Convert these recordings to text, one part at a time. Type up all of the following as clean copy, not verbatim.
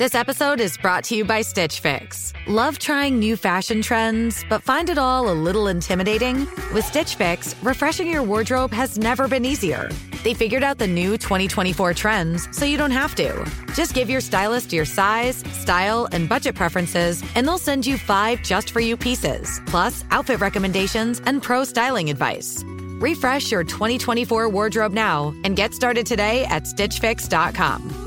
This episode is brought to you by Stitch Fix. Love trying new fashion trends, but find it all a little intimidating? With Stitch Fix, refreshing your wardrobe has never been easier. They figured out the new 2024 trends, so you don't have to. Just give your stylist your size, style, and budget preferences, and they'll send you 5 just-for-you pieces, plus outfit recommendations and pro styling advice. Refresh your 2024 wardrobe now and get started today at StitchFix.com.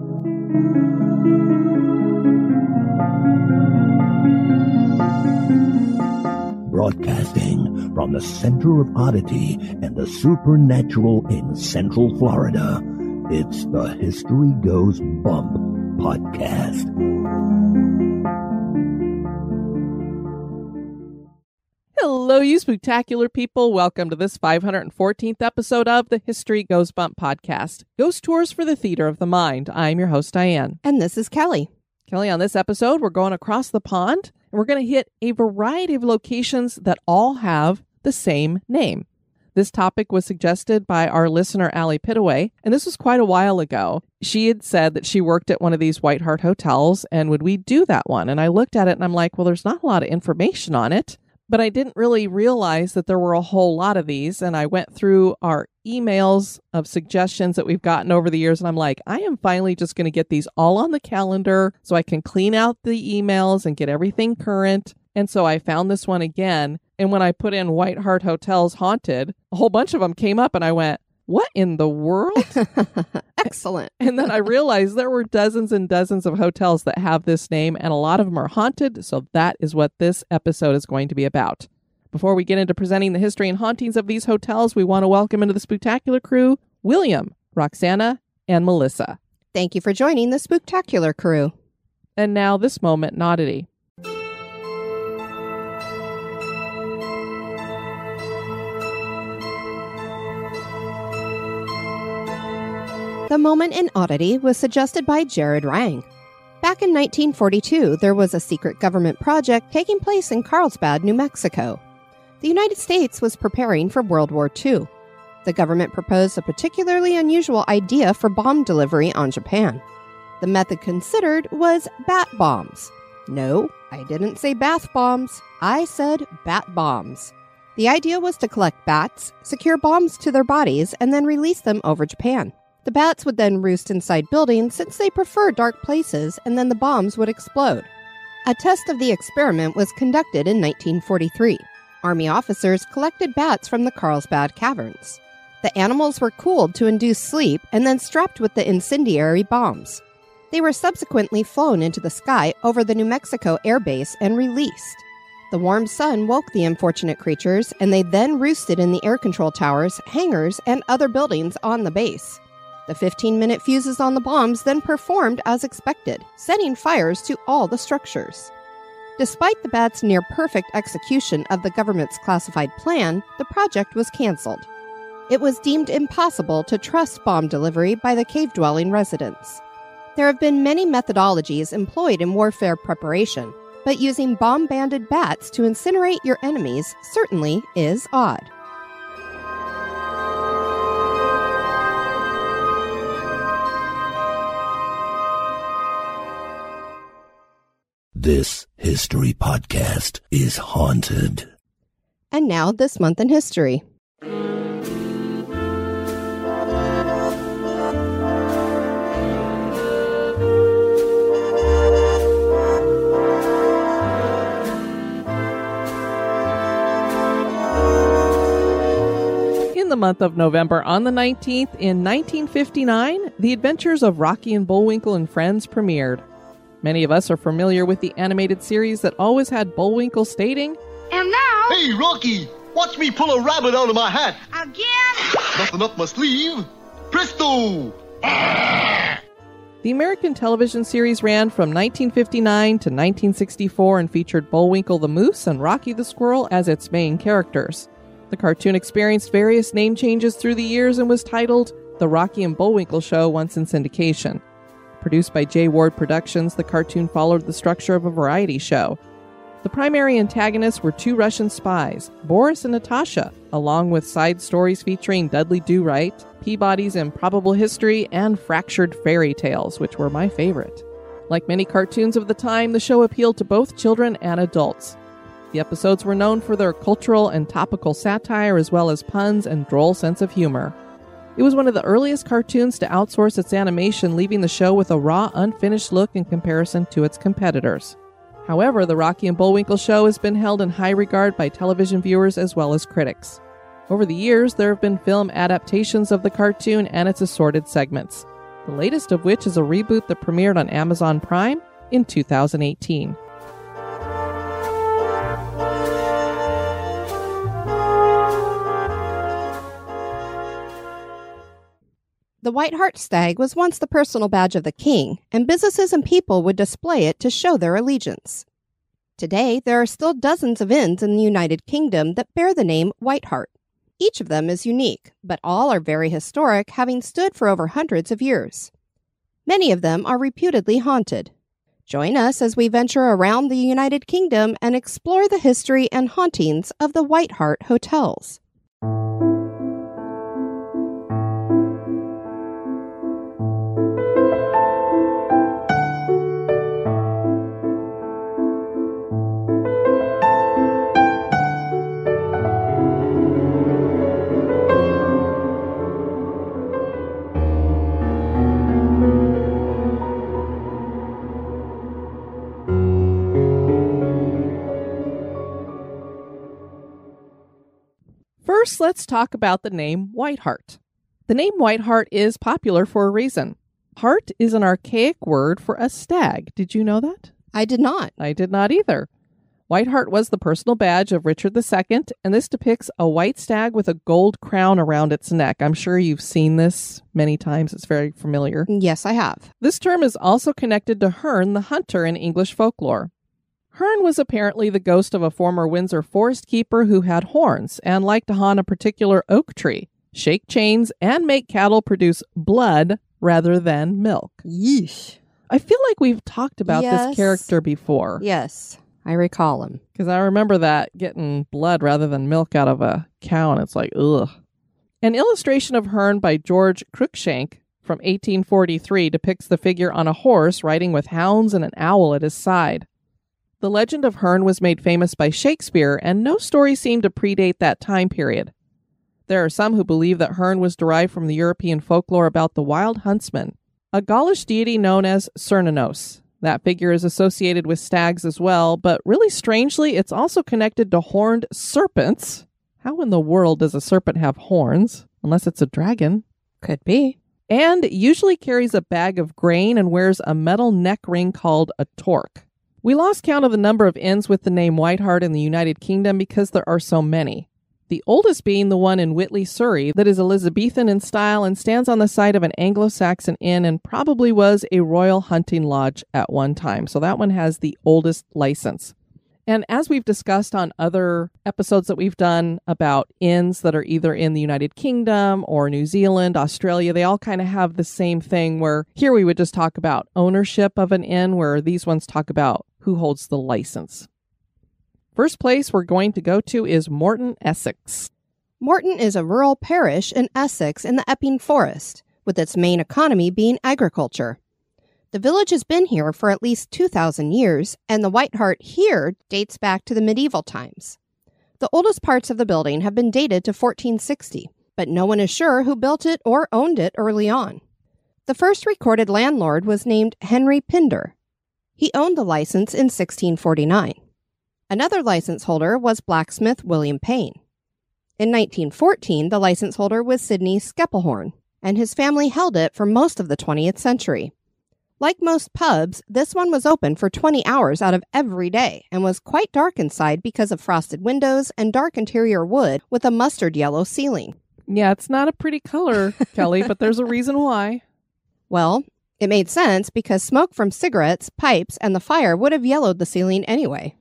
Broadcasting from the center of oddity and the supernatural in Central Florida, it's the History Goes Bump podcast. Hello, you spectacular people. Welcome to this 514th episode of the History Goes Bump podcast, Ghost Tours for the Theater of the Mind. I'm your host, Diane. And this is Kelly. Kelly, on this episode, we're going across the pond, and we're going to hit a variety of locations that all have the same name. This topic was suggested by our listener, Allie Pitaway, and this was quite a while ago. She had said that she worked at one of these White Hart hotels, and would we do that one? And I looked at it, and I'm like, well, there's not a lot of information on it. But I didn't really realize that there were a whole lot of these. And I went through our emails of suggestions that we've gotten over the years. And I'm like, I am finally just going to get these all on the calendar so I can clean out the emails and get everything current. And so I found this one again. And when I put in White Hart Hotels Haunted, a whole bunch of them came up and I went, what in the world? Excellent. And then I realized there were dozens and dozens of hotels that have this name, and a lot of them are haunted. So that is what this episode is going to be about. Before we get into presenting the history and hauntings of these hotels, we want to welcome into the Spooktacular Crew, William, Roxana, and Melissa. Thank you for joining the Spooktacular Crew. And now this moment in oddity. The moment in oddity was suggested by Jared Rang. Back in 1942, there was a secret government project taking place in Carlsbad, New Mexico. The United States was preparing for World War II. The government proposed a particularly unusual idea for bomb delivery on Japan. The method considered was bat bombs. No, I didn't say bath bombs. I said bat bombs. The idea was to collect bats, secure bombs to their bodies, and then release them over Japan. The bats would then roost inside buildings since they prefer dark places, and then the bombs would explode. A test of the experiment was conducted in 1943. Army officers collected bats from the Carlsbad Caverns. The animals were cooled to induce sleep and then strapped with the incendiary bombs. They were subsequently flown into the sky over the New Mexico Air Base and released. The warm sun woke the unfortunate creatures, and they then roosted in the air control towers, hangars, and other buildings on the base. The 15-minute fuses on the bombs then performed as expected, setting fires to all the structures. Despite the bats' near-perfect execution of the government's classified plan, the project was canceled. It was deemed impossible to trust bomb delivery by the cave-dwelling residents. There have been many methodologies employed in warfare preparation, but using bomb-banded bats to incinerate your enemies certainly is odd. This history podcast is haunted. And now, this month in history. In the month of November, on the 19th, in 1959, The Adventures of Rocky and Bullwinkle and Friends premiered. Many of us are familiar with the animated series that always had Bullwinkle stating, "And now... Hey, Rocky! Watch me pull a rabbit out of my hat! Again! Nothing up my sleeve! Presto!" The American television series ran from 1959 to 1964 and featured Bullwinkle the Moose and Rocky the Squirrel as its main characters. The cartoon experienced various name changes through the years and was titled The Rocky and Bullwinkle Show once in syndication. Produced by Jay Ward Productions, the cartoon followed the structure of a variety show. The primary antagonists were two Russian spies, Boris and Natasha, along with side stories featuring Dudley Do-Right, Peabody's Improbable History, and Fractured Fairy Tales, which were my favorite. Like many cartoons of the time, the show appealed to both children and adults. The episodes were known for their cultural and topical satire, as well as puns and droll sense of humor. It was one of the earliest cartoons to outsource its animation, leaving the show with a raw, unfinished look in comparison to its competitors. However, the Rocky and Bullwinkle show has been held in high regard by television viewers as well as critics. Over the years, there have been film adaptations of the cartoon and its assorted segments, the latest of which is a reboot that premiered on Amazon Prime in 2018. The White Hart Stag was once the personal badge of the king, and businesses and people would display it to show their allegiance. Today, there are still dozens of inns in the United Kingdom that bear the name White Hart. Each of them is unique, but all are very historic, having stood for over hundreds of years. Many of them are reputedly haunted. Join us as we venture around the United Kingdom and explore the history and hauntings of the White Hart hotels. First, let's talk about the name White Hart. The name White Hart is popular for a reason. Hart is an archaic word for a stag. Did you know that? I did not. I did not either. White Hart was the personal badge of Richard II, and this depicts a white stag with a gold crown around its neck. I'm sure you've seen this many times. It's very familiar. Yes, I have. This term is also connected to Herne the Hunter in English folklore. Herne was apparently the ghost of a former Windsor forest keeper who had horns and liked to haunt a particular oak tree, shake chains, and make cattle produce blood rather than milk. Yeesh. I feel like we've talked about this character before. Yes, I recall him. Because I remember that, getting blood rather than milk out of a cow, and it's like, ugh. An illustration of Herne by George Cruikshank from 1843 depicts the figure on a horse riding with hounds and an owl at his side. The legend of Herne was made famous by Shakespeare, and no story seemed to predate that time period. There are some who believe that Herne was derived from the European folklore about the wild huntsman, a Gaulish deity known as Cernunnos. That figure is associated with stags as well, but really strangely, it's also connected to horned serpents. How in the world does a serpent have horns? Unless it's a dragon. Could be. And usually carries a bag of grain and wears a metal neck ring called a torque. We lost count of the number of inns with the name White Hart in the United Kingdom because there are so many. The oldest being the one in Witley, Surrey, that is Elizabethan in style and stands on the site of an Anglo-Saxon inn and probably was a royal hunting lodge at one time. So that one has the oldest license. And as we've discussed on other episodes that we've done about inns that are either in the United Kingdom or New Zealand, Australia, they all kind of have the same thing where here we would just talk about ownership of an inn, where these ones talk about who holds the license. First place we're going to go to is Morton, Essex. Morton is a rural parish in Essex in the Epping Forest, with its main economy being agriculture. The village has been here for at least 2,000 years, and the White Hart here dates back to the medieval times. The oldest parts of the building have been dated to 1460, but no one is sure who built it or owned it early on. The first recorded landlord was named Henry Pinder. He owned the license in 1649. Another license holder was blacksmith William Payne. In 1914, the license holder was Sidney Skeppelhorn, and his family held it for most of the 20th century. Like most pubs, this one was open for 20 hours out of every day and was quite dark inside because of frosted windows and dark interior wood with a mustard yellow ceiling. Yeah, it's not a pretty color, Kelly, but there's a reason why. Well, It made sense because smoke from cigarettes, pipes, and the fire would have yellowed the ceiling anyway.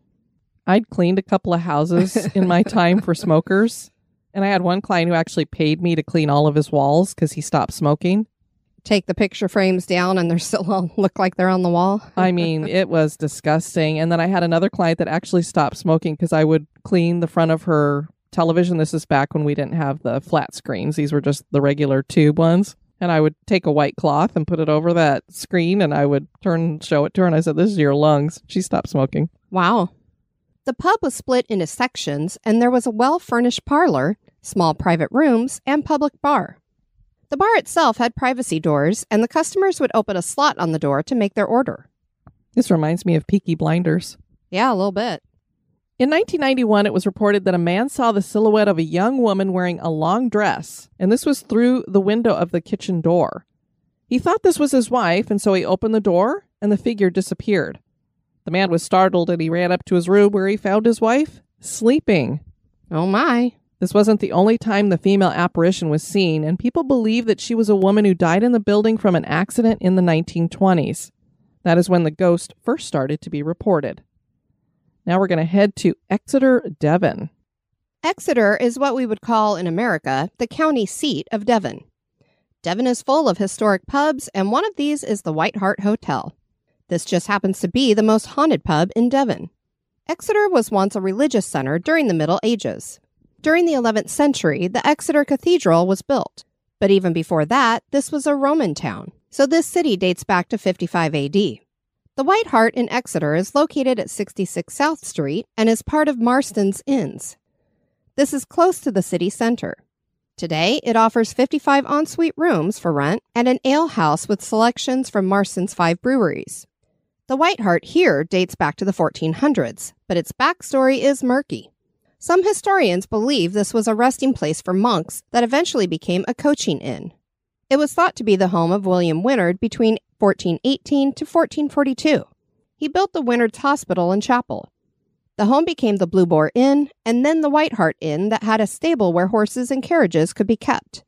I'd cleaned a couple of houses in my time for smokers, and I had one client who actually paid me to clean all of his walls because he stopped smoking. Take the picture frames down and they're still all look like they're on the wall. I mean, it was disgusting. And then I had another client that actually stopped smoking because I would clean the front of her television. This is back when we didn't have the flat screens. These were just the regular tube ones. And I would take a white cloth and put it over that screen and I would show it to her. And I said, this is your lungs. She stopped smoking. Wow. The pub was split into sections and there was a well-furnished parlor, small private rooms, and public bar. The bar itself had privacy doors, and the customers would open a slot on the door to make their order. This reminds me of Peaky Blinders. Yeah, a little bit. In 1991, it was reported that a man saw the silhouette of a young woman wearing a long dress, and this was through the window of the kitchen door. He thought this was his wife, and so he opened the door, and the figure disappeared. The man was startled, and he ran up to his room where he found his wife sleeping. Oh, my. This wasn't the only time the female apparition was seen, and people believe that she was a woman who died in the building from an accident in the 1920s. That is when the ghost first started to be reported. Now we're going to head to Exeter, Devon. Exeter is what we would call in America the county seat of Devon. Devon is full of historic pubs, and one of these is the White Hart Hotel. This just happens to be the most haunted pub in Devon. Exeter was once a religious center during the Middle Ages. During the 11th century, the Exeter Cathedral was built. But even before that, this was a Roman town, so this city dates back to 55 AD. The White Hart in Exeter is located at 66 South Street and is part of Marston's Inns. This is close to the city center. Today, it offers 55 ensuite rooms for rent and an ale house with selections from Marston's 5 breweries. The White Hart here dates back to the 1400s, but its backstory is murky. Some historians believe this was a resting place for monks that eventually became a coaching inn. It was thought to be the home of William Wynard between 1418 to 1442. He built the Wynard's Hospital and Chapel. The home became the Blue Boar Inn and then the White Hart Inn that had a stable where horses and carriages could be kept.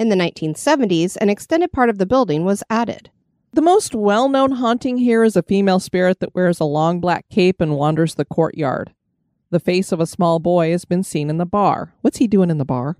In the 1970s, an extended part of the building was added. The most well-known haunting here is a female spirit that wears a long black cape and wanders the courtyard. The face of a small boy has been seen in the bar. What's he doing in the bar?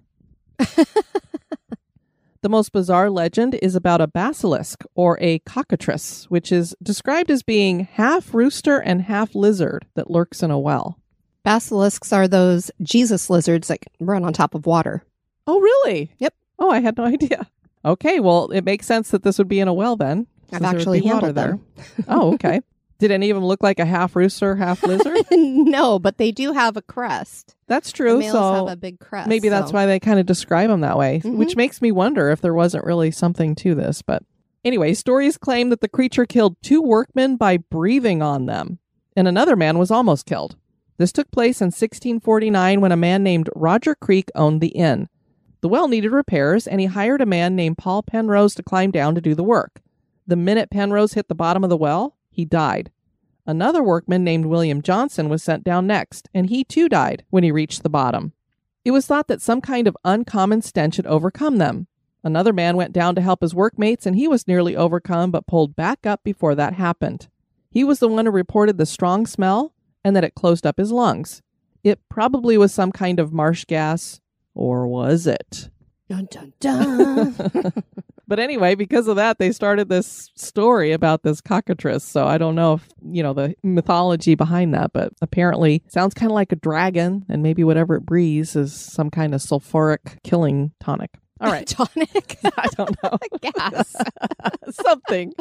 The most bizarre legend is about a basilisk, or a cockatrice, which is described as being half rooster and half lizard that lurks in a well. Basilisks are those Jesus lizards that run on top of water. Oh, really? Yep. Oh, I had no idea. Okay, well, it makes sense that this would be in a well then. I've actually handled them. Oh, okay. Did any of them look like a half rooster, half lizard? No, but they do have a crest. That's true. The males have a big crest. Maybe that's why they kind of describe them that way, which makes me wonder if there wasn't really something to this. But anyway, stories claim that the creature killed 2 workmen by breathing on them, and another man was almost killed. This took place in 1649 when a man named Roger Creek owned the inn. The well needed repairs, and he hired a man named Paul Penrose to climb down to do the work. The minute Penrose hit the bottom of the well, he died. Another workman named William Johnson was sent down next, and he too died when he reached the bottom. It was thought that some kind of uncommon stench had overcome them. Another man went down to help his workmates, and he was nearly overcome but pulled back up before that happened. He was the one who reported the strong smell and that it closed up his lungs. It probably was some kind of marsh gas, or was it? Dun, dun, dun. But anyway, because of that, they started this story about this cockatrice. So I don't know if, the mythology behind that, but apparently sounds kind of like a dragon, and maybe whatever it breathes is some kind of sulfuric killing tonic. All right. Tonic? I don't know. Gas. Something.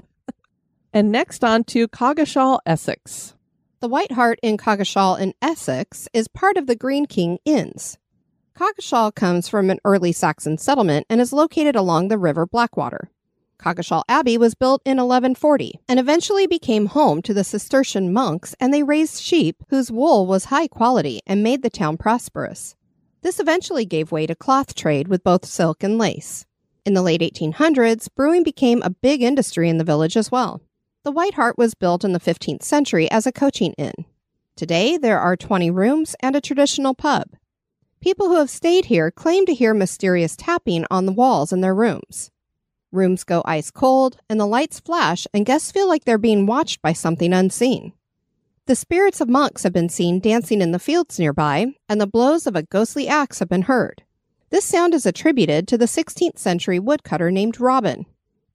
And next on to Coggeshall, Essex. The White Hart in Coggeshall in Essex is part of the Green King Inns. Coggeshall comes from an early Saxon settlement and is located along the River Blackwater. Coggeshall Abbey was built in 1140 and eventually became home to the Cistercian monks, and they raised sheep whose wool was high quality and made the town prosperous. This eventually gave way to cloth trade with both silk and lace. In the late 1800s, brewing became a big industry in the village as well. The White Hart was built in the 15th century as a coaching inn. Today, there are 20 rooms and a traditional pub. People who have stayed here claim to hear mysterious tapping on the walls in their rooms. Rooms go ice cold, and the lights flash, and guests feel like they're being watched by something unseen. The spirits of monks have been seen dancing in the fields nearby, and the blows of a ghostly axe have been heard. This sound is attributed to the 16th century woodcutter named Robin.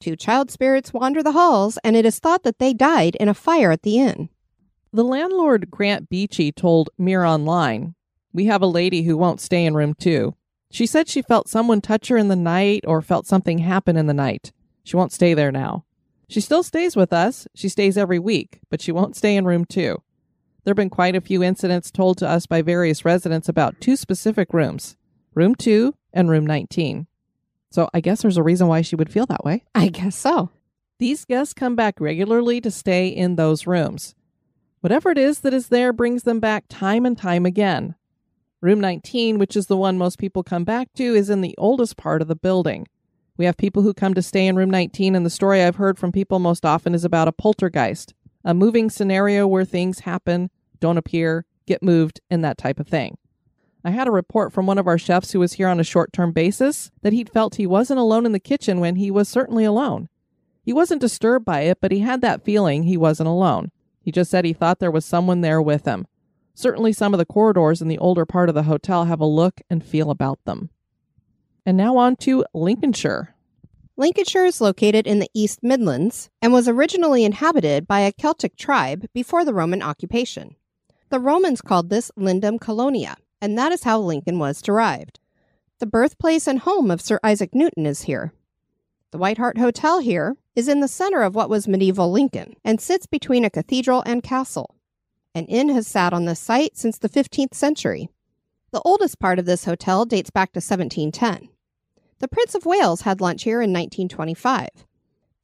Two child spirits wander the halls, and it is thought that they died in a fire at the inn. The landlord Grant Beachy told Mirror Online, "We have a lady who won't stay in room 2. She said she felt someone touch her in the night or felt something happen in the night. She won't stay there now. She still stays with us. She stays every week, but she won't stay in room 2. There have been quite a few incidents told to us by various residents about two specific rooms, room 2 and room 19. So I guess there's a reason why she would feel that way. I guess so. These guests come back regularly to stay in those rooms. Whatever it is that is there brings them back time and time again. Room 19, which is the one most people come back to, is in the oldest part of the building. We have people who come to stay in room 19, and the story I've heard from people most often is about a poltergeist, a moving scenario where things happen, don't appear, get moved, and that type of thing. I had a report from one of our chefs who was here on a short-term basis that he'd felt he wasn't alone in the kitchen when he was certainly alone. He wasn't disturbed by it, but he had that feeling he wasn't alone. He just said he thought there was someone there with him. Certainly some of the corridors in the older part of the hotel have a look and feel about them. And now on to Lincolnshire. Lincolnshire is located in the East Midlands and was originally inhabited by a Celtic tribe before the Roman occupation. The Romans called this Lindum Colonia, and that is how Lincoln was derived. The birthplace and home of Sir Isaac Newton is here. The White Hart Hotel here is in the center of what was medieval Lincoln and sits between a cathedral and castle. An inn has sat on this site since the 15th century. The oldest part of this hotel dates back to 1710. The Prince of Wales had lunch here in 1925.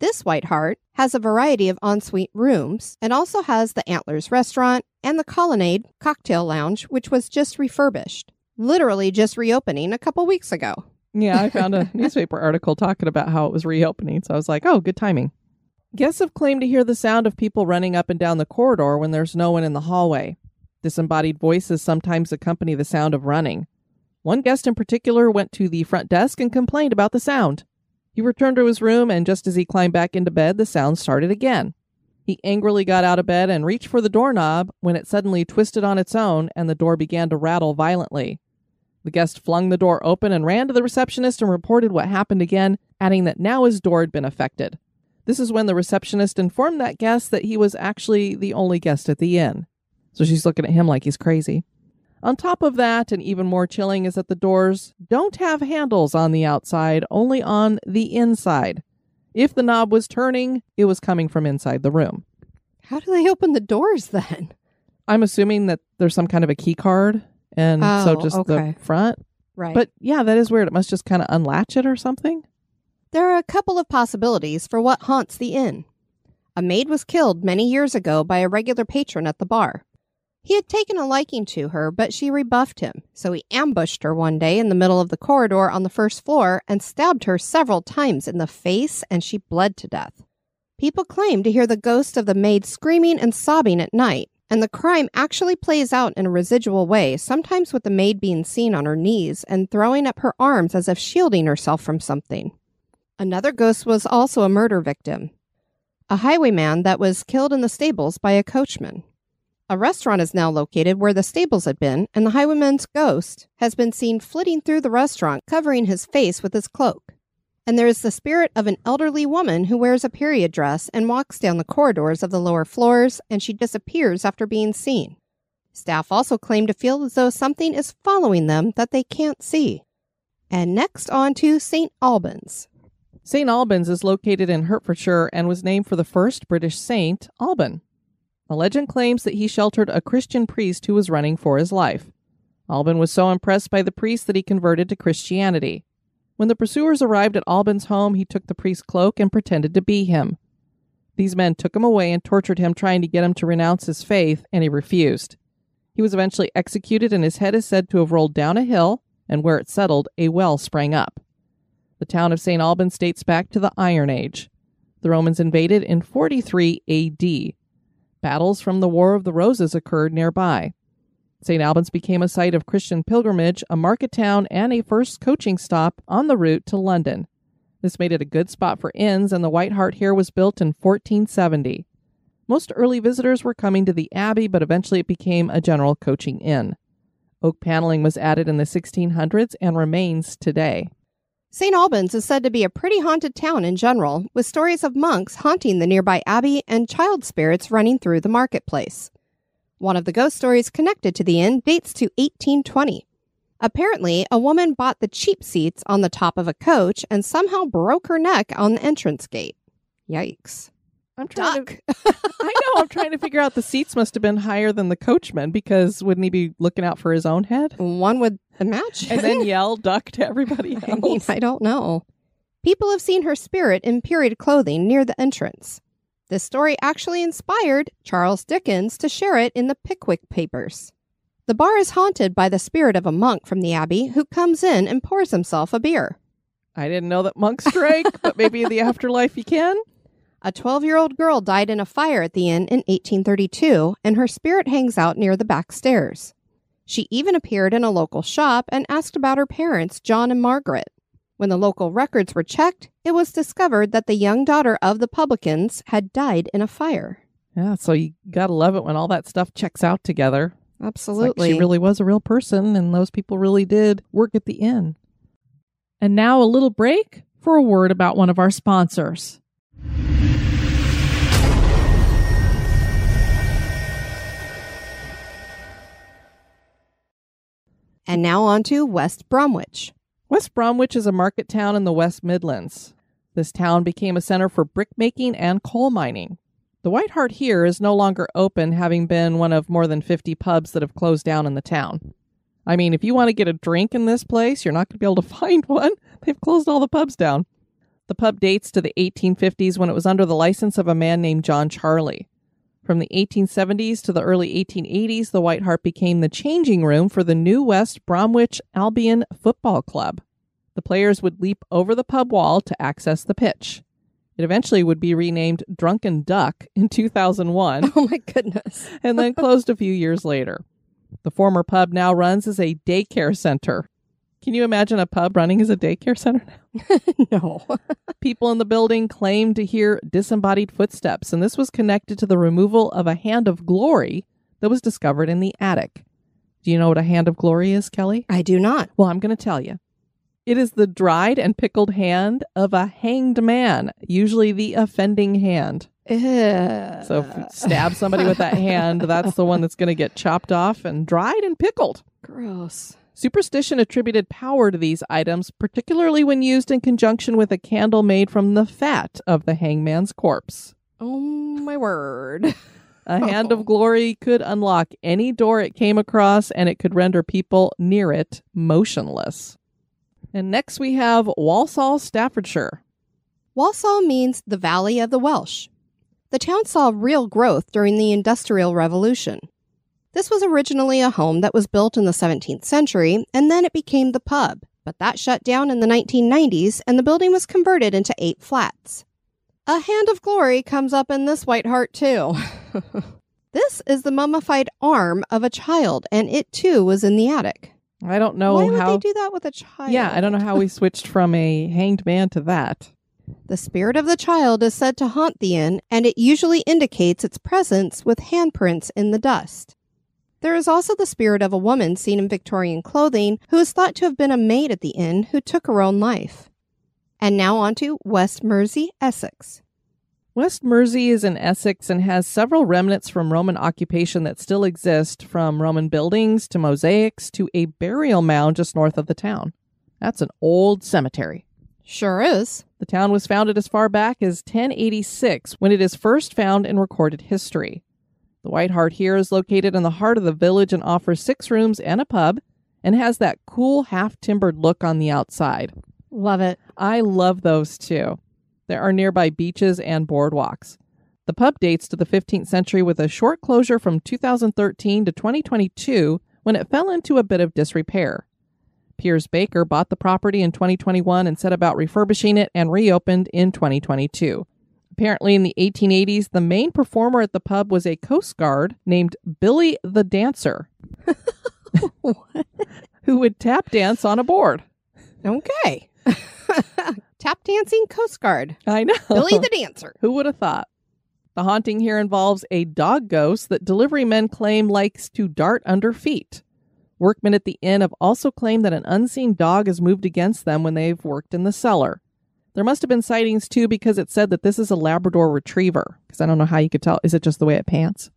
This White Hart has a variety of ensuite rooms and also has the Antlers Restaurant and the Colonnade Cocktail Lounge, which was just refurbished, literally just reopening a couple weeks ago. Yeah, I found a newspaper article talking about how it was reopening, so I was like, oh, good timing. Guests have claimed to hear the sound of people running up and down the corridor when there's no one in the hallway. Disembodied voices sometimes accompany the sound of running. One guest in particular went to the front desk and complained about the sound. He returned to his room, and just as he climbed back into bed, the sound started again. He angrily got out of bed and reached for the doorknob when it suddenly twisted on its own and the door began to rattle violently. The guest flung the door open and ran to the receptionist and reported what happened again, adding that now his door had been affected. This is when the receptionist informed that guest that he was actually the only guest at the inn. So she's looking at him like he's crazy. On top of that, and even more chilling, is that the doors don't have handles on the outside, only on the inside. If the knob was turning, it was coming from inside the room. How do they open the doors then? I'm assuming that there's some kind of a key card, and the front. Right. But yeah, that is weird. It must just kind of unlatch it or something. There are a couple of possibilities for what haunts the inn. A maid was killed many years ago by a regular patron at the bar. He had taken a liking to her, but she rebuffed him, so he ambushed her one day in the middle of the corridor on the first floor and stabbed her several times in the face, and she bled to death. People claim to hear the ghost of the maid screaming and sobbing at night, and the crime actually plays out in a residual way, sometimes with the maid being seen on her knees and throwing up her arms as if shielding herself from something. Another ghost was also a murder victim, a highwayman that was killed in the stables by a coachman. A restaurant is now located where the stables had been, and the highwayman's ghost has been seen flitting through the restaurant, covering his face with his cloak. And there is the spirit of an elderly woman who wears a period dress and walks down the corridors of the lower floors, and she disappears after being seen. Staff also claim to feel as though something is following them that they can't see. And next on to Saint Albans. St. Albans is located in Hertfordshire and was named for the first British saint, Alban. A legend claims that he sheltered a Christian priest who was running for his life. Alban was so impressed by the priest that he converted to Christianity. When the pursuers arrived at Alban's home, he took the priest's cloak and pretended to be him. These men took him away and tortured him, trying to get him to renounce his faith, and he refused. He was eventually executed, and his head is said to have rolled down a hill, and where it settled, a well sprang up. The town of St. Albans dates back to the Iron Age. The Romans invaded in 43 A.D. Battles from the War of the Roses occurred nearby. St. Albans became a site of Christian pilgrimage, a market town, and a first coaching stop on the route to London. This made it a good spot for inns, and the White Hart here was built in 1470. Most early visitors were coming to the Abbey, but eventually it became a general coaching inn. Oak paneling was added in the 1600s and remains today. St. Albans is said to be a pretty haunted town in general, with stories of monks haunting the nearby abbey and child spirits running through the marketplace. One of the ghost stories connected to the inn dates to 1820. Apparently, a woman bought the cheap seats on the top of a coach and somehow broke her neck on the entrance gate. Yikes. I'm trying to figure out the seats must have been higher than the coachman, because wouldn't he be looking out for his own head? One would imagine. And then yell, duck to everybody else. I don't know. People have seen her spirit in period clothing near the entrance. This story actually inspired Charles Dickens to share it in the Pickwick Papers. The bar is haunted by the spirit of a monk from the abbey who comes in and pours himself a beer. I didn't know that monks drank, but maybe in the afterlife you can. A 12-year-old girl died in a fire at the inn in 1832, and her spirit hangs out near the back stairs. She even appeared in a local shop and asked about her parents, John and Margaret. When the local records were checked, it was discovered that the young daughter of the publicans had died in a fire. Yeah, so you gotta love it when all that stuff checks out together. Absolutely. Like she really was a real person, and those people really did work at the inn. And now a little break for a word about one of our sponsors. And now on to West Bromwich. West Bromwich is a market town in the West Midlands. This town became a center for brickmaking and coal mining. The White Hart here is no longer open, having been one of more than 50 pubs that have closed down in the town. I mean, if you want to get a drink in this place, you're not going to be able to find one. They've closed all the pubs down. The pub dates to the 1850s, when it was under the license of a man named John Charley. From the 1870s to the early 1880s, the White Hart became the changing room for the new West Bromwich Albion Football Club. The players would leap over the pub wall to access the pitch. It eventually would be renamed Drunken Duck in 2001. Oh my goodness. And then closed a few years later. The former pub now runs as a daycare center. Can you imagine a pub running as a daycare center now? No. People in the building claimed to hear disembodied footsteps, and this was connected to the removal of a hand of glory that was discovered in the attic. Do you know what a hand of glory is, Kelly? I do not. Well, I'm going to tell you. It is the dried and pickled hand of a hanged man, usually the offending hand. Ew. So if you stab somebody with that hand, that's the one that's going to get chopped off and dried and pickled. Gross. Superstition attributed power to these items, particularly when used in conjunction with a candle made from the fat of the hangman's corpse. Oh, my word. A hand of glory could unlock any door it came across, and it could render people near it motionless. And next we have Walsall, Staffordshire. Walsall means the Valley of the Welsh. The town saw real growth during the Industrial Revolution. This was originally a home that was built in the 17th century, and then it became the pub, but that shut down in the 1990s, and the building was converted into 8 flats. A hand of glory comes up in this White Hart, too. This is the mummified arm of a child, and it, too, was in the attic. I don't know how... Why would they do that with a child? Yeah, I don't know how we switched from a hanged man to that. The spirit of the child is said to haunt the inn, and it usually indicates its presence with handprints in the dust. There is also the spirit of a woman seen in Victorian clothing who is thought to have been a maid at the inn who took her own life. And now on to West Mersey, Essex. West Mersey is in Essex and has several remnants from Roman occupation that still exist, from Roman buildings to mosaics to a burial mound just north of the town. That's an old cemetery. Sure is. The town was founded as far back as 1086, when it is first found in recorded history. The White Hart here is located in the heart of the village and offers 6 rooms and a pub, and has that cool half-timbered look on the outside. Love it. I love those too. There are nearby beaches and boardwalks. The pub dates to the 15th century with a short closure from 2013 to 2022 when it fell into a bit of disrepair. Piers Baker bought the property in 2021 and set about refurbishing it and reopened in 2022. Apparently, in the 1880s, the main performer at the pub was a Coast Guard named Billy the Dancer, who would tap dance on a board. Okay. Tap dancing Coast Guard. I know. Billy the Dancer. Who would have thought? The haunting here involves a dog ghost that delivery men claim likes to dart under feet. Workmen at the inn have also claimed that an unseen dog has moved against them when they've worked in the cellar. There must have been sightings, too, because it said that this is a Labrador retriever. Because I don't know how you could tell. Is it just the way it pants?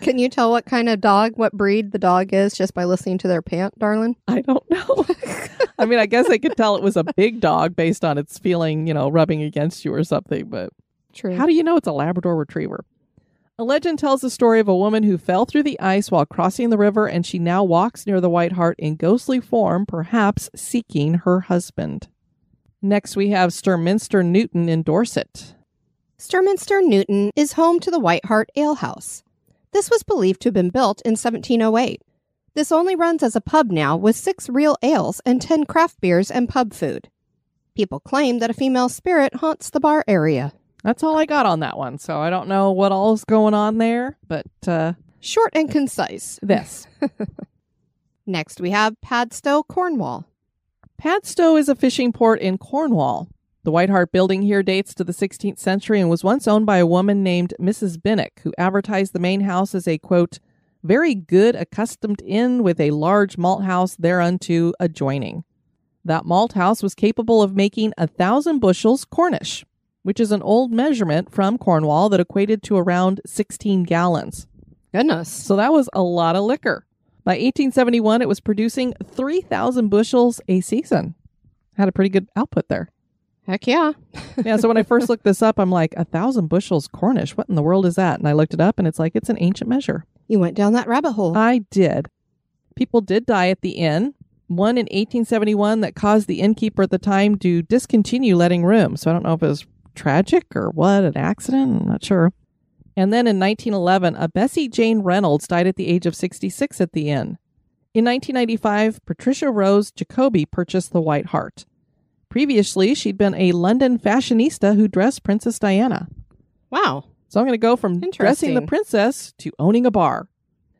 Can you tell what kind of dog, what breed the dog is just by listening to their pant, darling? I don't know. I mean, I guess I could tell it was a big dog based on its feeling, you know, rubbing against you or something. But true. How do you know it's a Labrador retriever? A legend tells the story of a woman who fell through the ice while crossing the river, and she now walks near the White Hart in ghostly form, perhaps seeking her husband. Next, we have Sturminster Newton in Dorset. Sturminster Newton is home to the White Hart Alehouse. This was believed to have been built in 1708. This only runs as a pub now, with 6 real ales and 10 craft beers and pub food. People claim that a female spirit haunts the bar area. That's all I got on that one, so I don't know what all's going on there, but... short and concise. This. Next, we have Padstow, Cornwall. Padstow is a fishing port in Cornwall. The White Hart building here dates to the 16th century and was once owned by a woman named Mrs. Binnock, who advertised the main house as a, quote, very good accustomed inn with a large malt house thereunto adjoining. That malt house was capable of making 1,000 bushels Cornish, which is an old measurement from Cornwall that equated to around 16 gallons. Goodness. So that was a lot of liquor. By 1871, it was producing 3,000 bushels a season. Had a pretty good output there. Heck yeah. Yeah, so when I first looked this up, I'm like, 1,000 bushels Cornish? What in the world is that? And I looked it up, and it's like, it's an ancient measure. You went down that rabbit hole. I did. People did die at the inn. One in 1871 that caused the innkeeper at the time to discontinue letting rooms. So I don't know if it was tragic or what, an accident, I'm not sure. And then in 1911, a Bessie Jane Reynolds died at the age of 66 at the inn. In 1995, Patricia Rose Jacoby purchased the White Hart. Previously, she'd been a London fashionista who dressed Princess Diana. Wow. So I'm going to go from dressing the princess to owning a bar.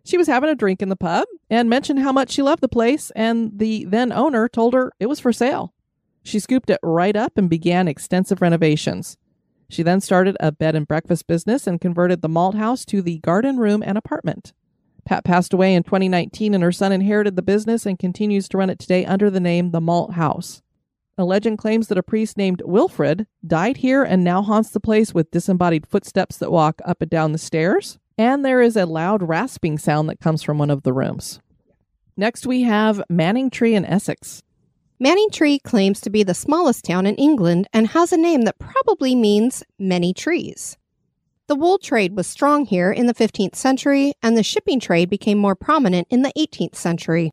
She was having a drink in the pub and mentioned how much she loved the place, and the then owner told her it was for sale. She scooped it right up and began extensive renovations. She then started a bed and breakfast business and converted the malt house to the garden room and apartment. Pat passed away in 2019, and her son inherited the business and continues to run it today under the name The Malt House. A legend claims that a priest named Wilfred died here and now haunts the place with disembodied footsteps that walk up and down the stairs. And there is a loud rasping sound that comes from one of the rooms. Next, we have Manningtree in Essex. Manningtree claims to be the smallest town in England and has a name that probably means many trees. The wool trade was strong here in the 15th century, and the shipping trade became more prominent in the 18th century.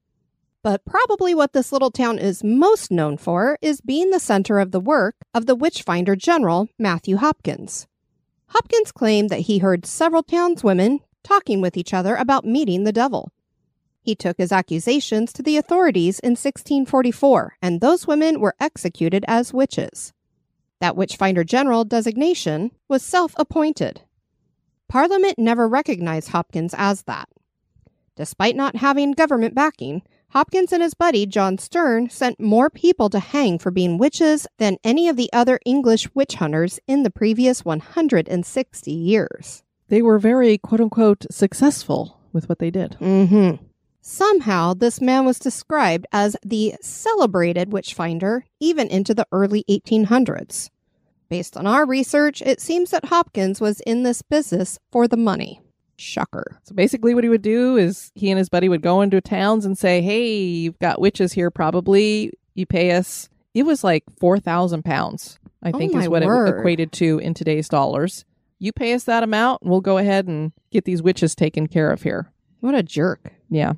But probably what this little town is most known for is being the center of the work of the witchfinder general, Matthew Hopkins. Hopkins claimed that he heard several townswomen talking with each other about meeting the devil. He took his accusations to the authorities in 1644, and those women were executed as witches. That Witchfinder General designation was self-appointed. Parliament never recognized Hopkins as that. Despite not having government backing, Hopkins and his buddy John Stern sent more people to hang for being witches than any of the other English witch hunters in the previous 160 years. They were very, quote-unquote, successful with what they did. Mm-hmm. Somehow, this man was described as the celebrated witchfinder even into the early 1800s. Based on our research, it seems that Hopkins was in this business for the money. Shocker. So basically what he would do is he and his buddy would go into towns and say, hey, you've got witches here probably. You pay us. It was like £4,000, I think is what it equated to in today's dollars. You pay us that amount, and we'll go ahead and get these witches taken care of here. What a jerk. Yeah.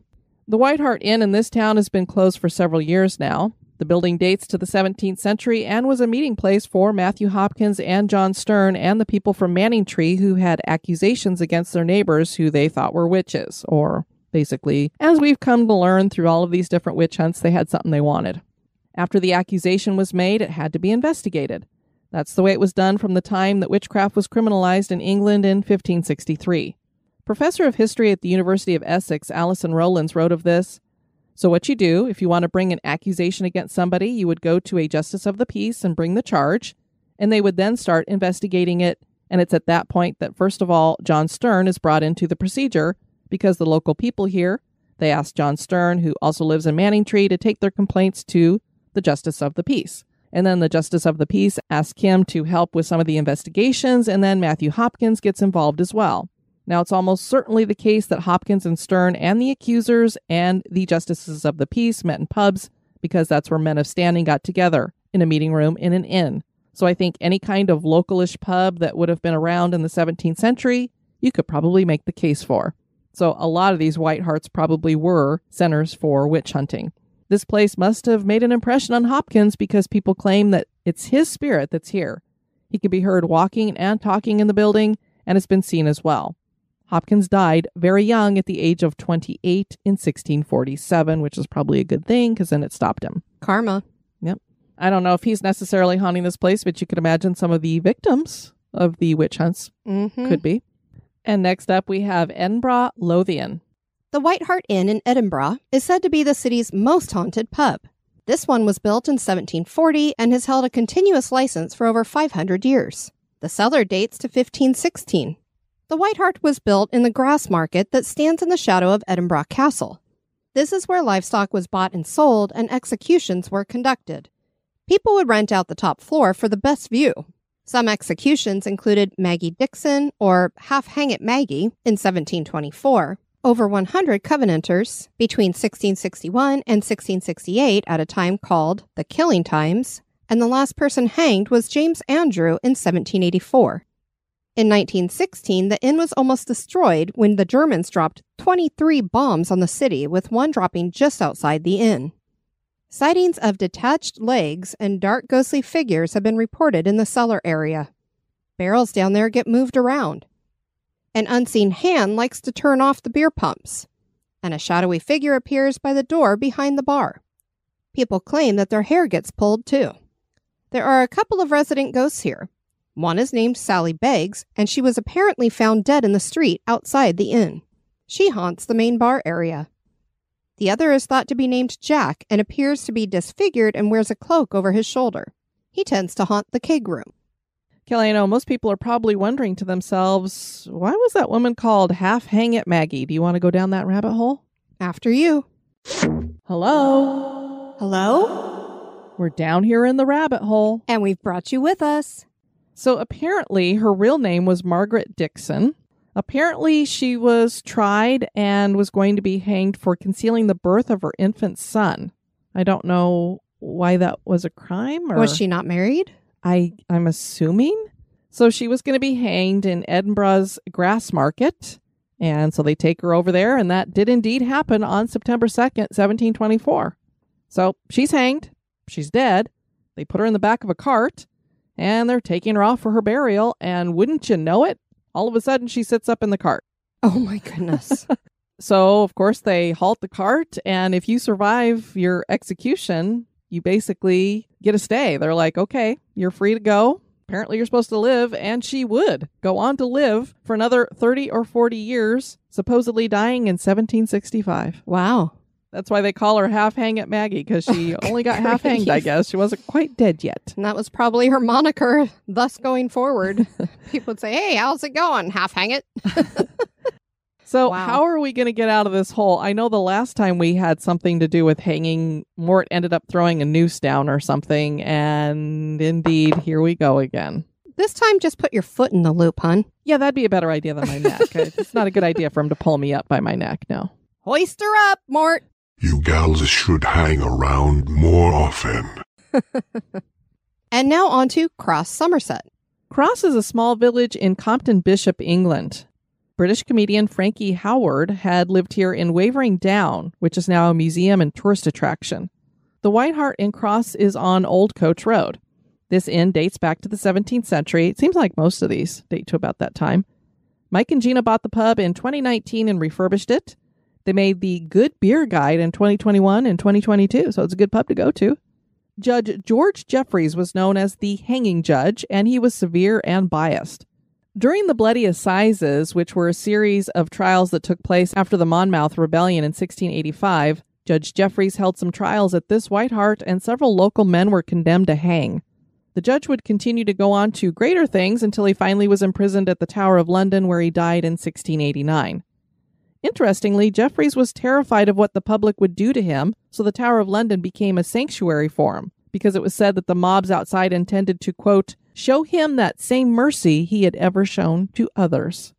The White Hart Inn in this town has been closed for several years now. The building dates to the 17th century and was a meeting place for Matthew Hopkins and John Stern and the people from Manningtree who had accusations against their neighbors who they thought were witches. Or basically, as we've come to learn through all of these different witch hunts, they had something they wanted. After the accusation was made, it had to be investigated. That's the way it was done from the time that witchcraft was criminalized in England in 1563. Professor of History at the University of Essex, Alison Rowlands, wrote of this, So what you do, if you want to bring an accusation against somebody, you would go to a justice of the peace and bring the charge, and they would then start investigating it. And it's at that point that, first of all, John Stern is brought into the procedure because the local people here, they asked John Stern, who also lives in Manningtree, to take their complaints to the justice of the peace. And then the justice of the peace asked him to help with some of the investigations, and then Matthew Hopkins gets involved as well. Now, it's almost certainly the case that Hopkins and Stern and the accusers and the justices of the peace met in pubs, because that's where men of standing got together, in a meeting room in an inn. So I think any kind of localish pub that would have been around in the 17th century, you could probably make the case for. So a lot of these White Harts probably were centers for witch hunting. This place must have made an impression on Hopkins because people claim that it's his spirit that's here. He could be heard walking and talking in the building and has been seen as well. Hopkins died very young at the age of 28 in 1647, which is probably a good thing because then it stopped him. Karma. Yep. I don't know if he's necessarily haunting this place, but you could imagine some of the victims of the witch hunts could be. And next up, we have Edinburgh Lothian. The White Hart Inn in Edinburgh is said to be the city's most haunted pub. This one was built in 1740 and has held a continuous license for over 500 years. The cellar dates to 1516. The White Hart was built in the grass market that stands in the shadow of Edinburgh Castle. This is where livestock was bought and sold and executions were conducted. People would rent out the top floor for the best view. Some executions included Maggie Dixon, or Half Hang It Maggie, in 1724, over 100 Covenanters between 1661 and 1668 at a time called the Killing Times, and the last person hanged was James Andrew in 1784. In 1916, the inn was almost destroyed when the Germans dropped 23 bombs on the city, with one dropping just outside the inn. Sightings of detached legs and dark ghostly figures have been reported in the cellar area. Barrels down there get moved around. An unseen hand likes to turn off the beer pumps, and a shadowy figure appears by the door behind the bar. People claim that their hair gets pulled, too. There are a couple of resident ghosts here. One is named Sally Beggs, and she was apparently found dead in the street outside the inn. She haunts the main bar area. The other is thought to be named Jack and appears to be disfigured and wears a cloak over his shoulder. He tends to haunt the keg room. Kelly, I know most people are probably wondering to themselves, why was that woman called Half Hang It Maggie? Do you want to go down that rabbit hole? After you. Hello? Hello? We're down here in the rabbit hole. And we've brought you with us. So apparently her real name was Margaret Dixon. Apparently she was tried and was going to be hanged for concealing the birth of her infant son. I don't know why that was a crime. Or... was she not married? I'm assuming. So she was going to be hanged in Edinburgh's Grass Market. And so they take her over there. And that did indeed happen on September 2nd, 1724. So she's hanged. She's dead. They put her in the back of a cart. And they're taking her off for her burial. And wouldn't you know it, all of a sudden she sits up in the cart. Oh, my goodness. So, of course, they halt the cart. And if you survive your execution, you basically get a stay. They're like, okay, you're free to go. Apparently, you're supposed to live. And she would go on to live for another 30 or 40 years, supposedly dying in 1765. Wow. That's why they call her Half Hang It Maggie, because she only got half hanged, I guess. She wasn't quite dead yet. And that was probably her moniker, thus going forward. People would say, hey, how's it going? Half hang it. So how are we going to get out of this hole? I know the last time we had something to do with hanging, Mort ended up throwing a noose down or something. And indeed, here we go again. This time, just put your foot in the loop, hon. Yeah, that'd be a better idea than my neck. It's not a good idea for him to pull me up by my neck, no. Hoist her up, Mort. You gals should hang around more often. And now on to Cross, Somerset. Cross is a small village in Compton Bishop, England. British comedian Frankie Howard had lived here in Wavering Down, which is now a museum and tourist attraction. The White Hart in Cross is on Old Coach Road. This inn dates back to the 17th century. It seems like most of these date to about that time. Mike and Gina bought the pub in 2019 and refurbished it. They made the Good Beer Guide in 2021 and 2022, so it's a good pub to go to. Judge George Jeffreys was known as the Hanging Judge, and he was severe and biased. During the Bloody Assizes, which were a series of trials that took place after the Monmouth Rebellion in 1685, Judge Jeffreys held some trials at this White Hart, and several local men were condemned to hang. The judge would continue to go on to greater things until he finally was imprisoned at the Tower of London, where he died in 1689. Interestingly, Jeffreys was terrified of what the public would do to him, so the Tower of London became a sanctuary for him, because it was said that the mobs outside intended to, quote, show him that same mercy he had ever shown to others.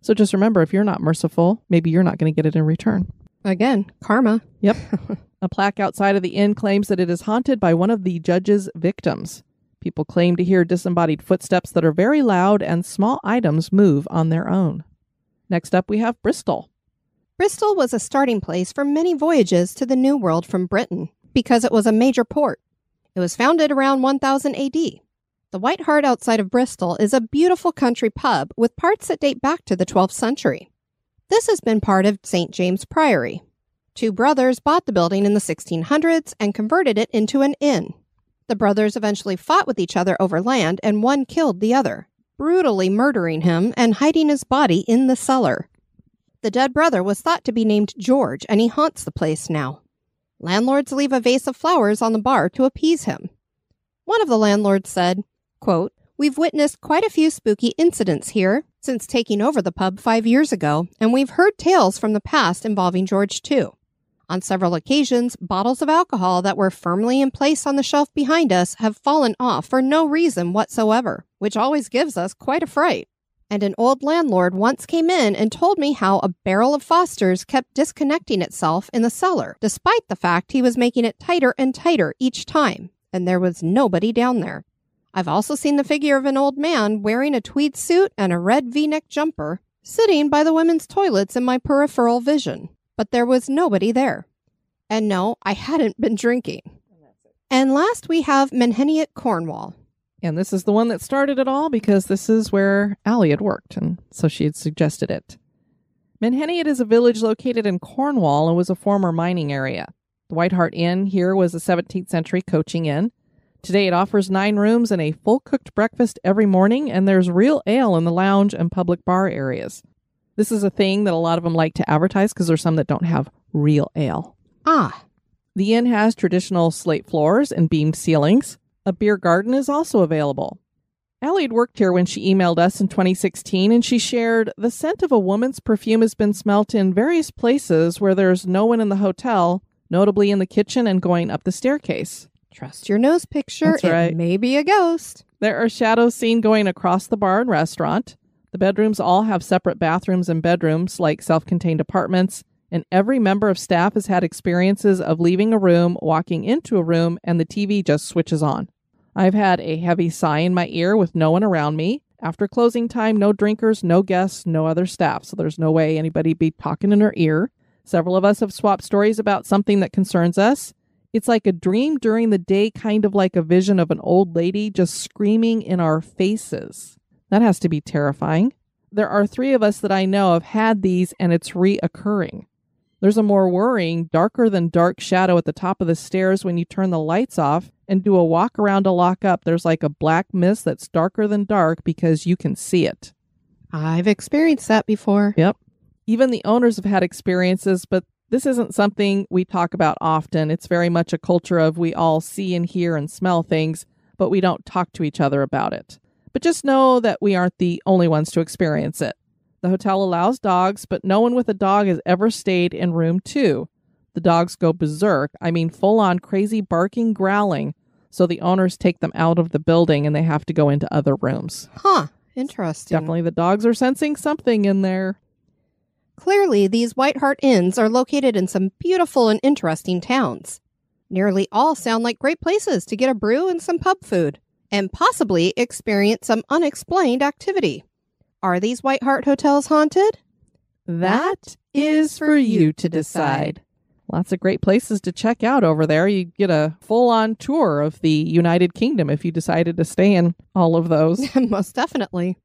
So just remember, if you're not merciful, maybe you're not going to get it in return. Again, karma. Yep. A plaque outside of the inn claims that it is haunted by one of the judge's victims. People claim to hear disembodied footsteps that are very loud, and small items move on their own. Next up, we have Bristol. Bristol was a starting place for many voyages to the New World from Britain because it was a major port. It was founded around 1000 AD. The White Hart outside of Bristol is a beautiful country pub with parts that date back to the 12th century. This has been part of St. James Priory. Two brothers bought the building in the 1600s and converted it into an inn. The brothers eventually fought with each other over land, and one killed the other, brutally murdering him and hiding his body in the cellar. The dead brother was thought to be named George, and he haunts the place now. Landlords leave a vase of flowers on the bar to appease him. One of the landlords said, quote, we've witnessed quite a few spooky incidents here since taking over the pub 5 years ago, and we've heard tales from the past involving George II. On several occasions, bottles of alcohol that were firmly in place on the shelf behind us have fallen off for no reason whatsoever, which always gives us quite a fright. And an old landlord once came in and told me how a barrel of Foster's kept disconnecting itself in the cellar, despite the fact he was making it tighter and tighter each time, and there was nobody down there. I've also seen the figure of an old man wearing a tweed suit and a red V-neck jumper sitting by the women's toilets in my peripheral vision, but there was nobody there. And no, I hadn't been drinking. And last we have Menheniot, Cornwall. And this is the one that started it all because this is where Allie had worked, and so she had suggested it. Menheniot is a village located in Cornwall and was a former mining area. The White Hart Inn here was a 17th century coaching inn. Today it offers 9 rooms and a full-cooked breakfast every morning, and there's real ale in the lounge and public bar areas. This is a thing that a lot of them like to advertise because there's some that don't have real ale. Ah. The inn has traditional slate floors and beamed ceilings. A beer garden is also available. Allie had worked here when she emailed us in 2016, and she shared, the scent of a woman's perfume has been smelt in various places where there's no one in the hotel, notably in the kitchen and going up the staircase. Trust your nose picture, right. It may be a ghost. There are shadows seen going across the bar and restaurant. The bedrooms all have separate bathrooms and bedrooms like self-contained apartments, and every member of staff has had experiences of leaving a room, walking into a room, and the TV just switches on. I've had a heavy sigh in my ear with no one around me. After closing time, no drinkers, no guests, no other staff, so there's no way anybody'd be talking in her ear. Several of us have swapped stories about something that concerns us. It's like a dream during the day, kind of like a vision of an old lady just screaming in our faces. That has to be terrifying. There are 3 of us that I know have had these, and it's reoccurring. There's a more worrying, darker than dark shadow at the top of the stairs when you turn the lights off and do a walk around to lock up. There's like a black mist that's darker than dark because you can see it. I've experienced that before. Yep. Even the owners have had experiences, but this isn't something we talk about often. It's very much a culture of we all see and hear and smell things, but we don't talk to each other about it. But just know that we aren't the only ones to experience it. The hotel allows dogs, but no one with a dog has ever stayed in room 2. The dogs go berserk. I mean, full-on crazy barking, growling. So the owners take them out of the building and they have to go into other rooms. Huh. Interesting. Definitely the dogs are sensing something in there. Clearly, these White Hart Inns are located in some beautiful and interesting towns. Nearly all sound like great places to get a brew and some pub food, and possibly experience some unexplained activity. Are these White Hart hotels haunted? That is for you to decide. Lots of great places to check out over there. You get a full-on tour of the United Kingdom if you decided to stay in all of those. Most definitely.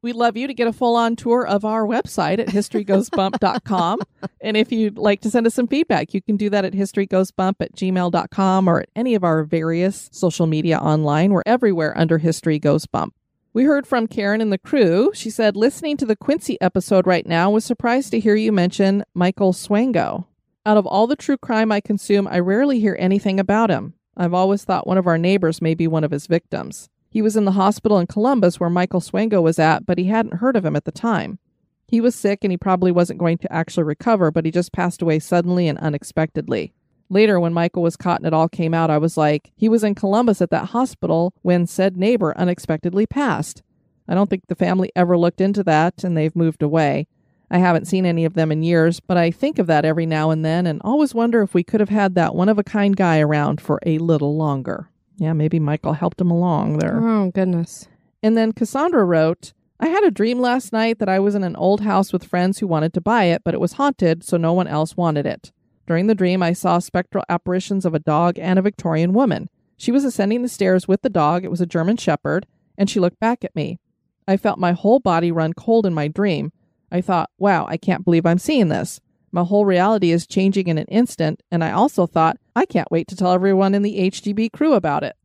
We'd love you to get a full-on tour of our website at historygoesbump.com. And if you'd like to send us some feedback, you can do that at historygoesbump@gmail.com or at any of our various social media online. We're everywhere under History Goes Bump. We heard from Karen and the crew. She said, listening to the Quincy episode right now, was surprised to hear you mention Michael Swango. Out of all the true crime I consume, I rarely hear anything about him. I've always thought one of our neighbors may be one of his victims. He was in the hospital in Columbus where Michael Swango was at, but he hadn't heard of him at the time. He was sick and he probably wasn't going to actually recover, but he just passed away suddenly and unexpectedly. Later, when Michael was caught and it all came out, I was like, he was in Columbus at that hospital when said neighbor unexpectedly passed. I don't think the family ever looked into that, and they've moved away. I haven't seen any of them in years, but I think of that every now and then and always wonder if we could have had that one-of-a-kind guy around for a little longer. Yeah, maybe Michael helped him along there. Oh, goodness. And then Cassandra wrote, I had a dream last night that I was in an old house with friends who wanted to buy it, but it was haunted, so no one else wanted it. During the dream, I saw spectral apparitions of a dog and a Victorian woman. She was ascending the stairs with the dog. It was a German shepherd, and she looked back at me. I felt my whole body run cold in my dream. I thought, wow, I can't believe I'm seeing this. My whole reality is changing in an instant, and I also thought, I can't wait to tell everyone in the HGB crew about it.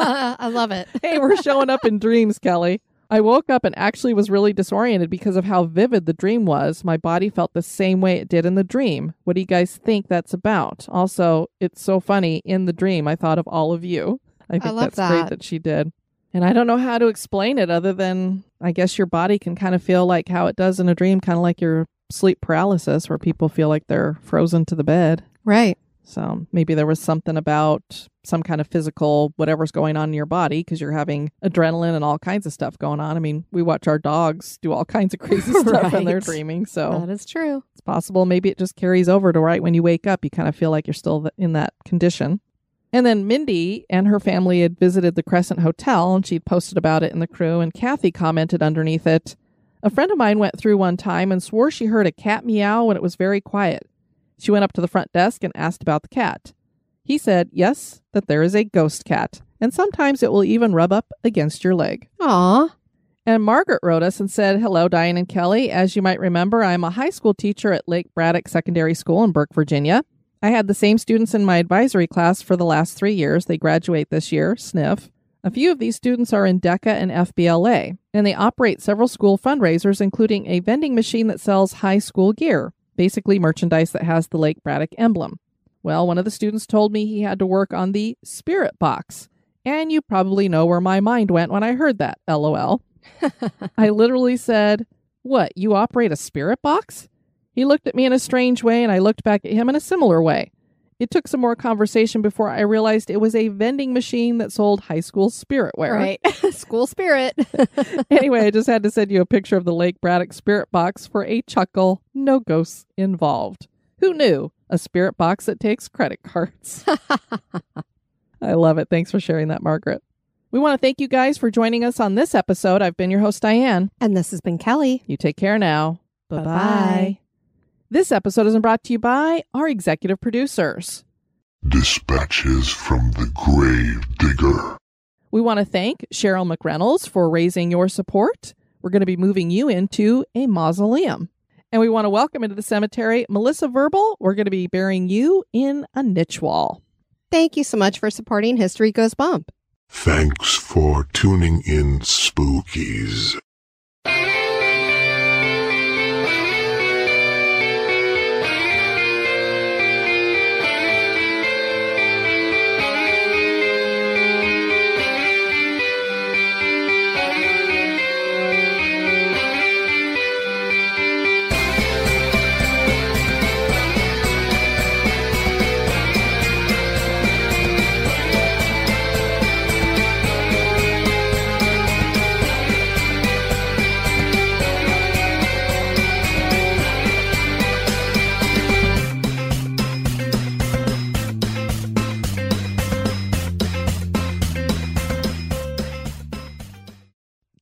I love it. Hey, we're showing up in dreams, Kelly. I woke up and actually was really disoriented because of how vivid the dream was. My body felt the same way it did in the dream. What do you guys think that's about? Also, it's so funny. In the dream, I thought of all of you. I think that's great that she did. And I don't know how to explain it other than I guess your body can kind of feel like how it does in a dream, kind of like your sleep paralysis where people feel like they're frozen to the bed. Right. So maybe there was something about some kind of physical whatever's going on in your body because you're having adrenaline and all kinds of stuff going on. I mean, we watch our dogs do all kinds of crazy stuff right. When they're dreaming. So that is true. It's possible. Maybe it just carries over to right when you wake up. You kind of feel like you're still in that condition. And then Mindy and her family had visited the Crescent Hotel and she'd posted about it in the crew. And Kathy commented underneath it, a friend of mine went through one time and swore she heard a cat meow when it was very quiet. She went up to the front desk and asked about the cat. He said, yes, that there is a ghost cat, and sometimes it will even rub up against your leg. Aww. And Margaret wrote us and said, hello, Diane and Kelly. As you might remember, I'm a high school teacher at Lake Braddock Secondary School in Burke, Virginia. I had the same students in my advisory class for the last 3 years. They graduate this year, sniff. A few of these students are in DECA and FBLA, and they operate several school fundraisers, including a vending machine that sells high school gear. Basically merchandise that has the Lake Braddock emblem. Well, one of the students told me he had to work on the spirit box. And you probably know where my mind went when I heard that, LOL. I literally said, what, you operate a spirit box? He looked at me in a strange way and I looked back at him in a similar way. It took some more conversation before I realized it was a vending machine that sold high school spirit wear. Right. School spirit. Anyway, I just had to send you a picture of the Lake Braddock spirit box for a chuckle. No ghosts involved. Who knew? A spirit box that takes credit cards. I love it. Thanks for sharing that, Margaret. We want to thank you guys for joining us on this episode. I've been your host, Diane. And this has been Kelly. You take care now. Bye-bye. This episode is brought to you by our executive producers. Dispatches from the Grave Digger. We want to thank Cheryl McReynolds for raising your support. We're going to be moving you into a mausoleum. And we want to welcome into the cemetery Melissa Verbal. We're going to be burying you in a niche wall. Thank you so much for supporting History Goes Bump. Thanks for tuning in, Spookies.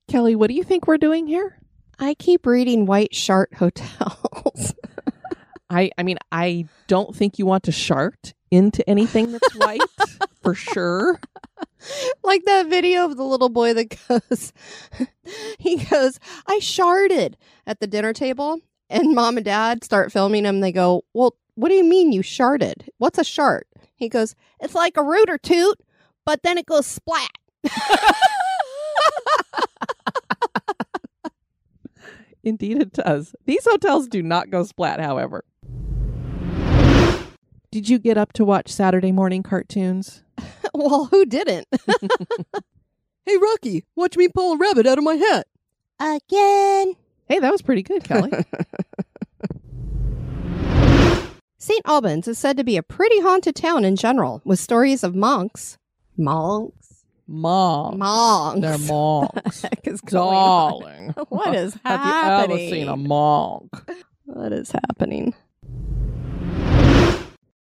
Kelly, what do you think we're doing here? I keep reading White Shart Hotels. I mean, I don't think you want to shart into anything that's white, for sure. Like that video of the little boy that goes, he goes, I sharted at the dinner table. And mom and dad start filming him. They go, well, what do you mean you sharted? What's a shart? He goes, it's like a root or toot, but then it goes splat. Indeed it does. These hotels do not go splat, however. Did you get up to watch Saturday morning cartoons? Well, who didn't? Hey, Rocky, watch me pull a rabbit out of my hat. Again. Hey, that was pretty good, Kelly. St. Albans is said to be a pretty haunted town in general, with stories of monks. Monks. They're monks. What the heck is going on? What is happening? Have you ever seen a monk? What is happening?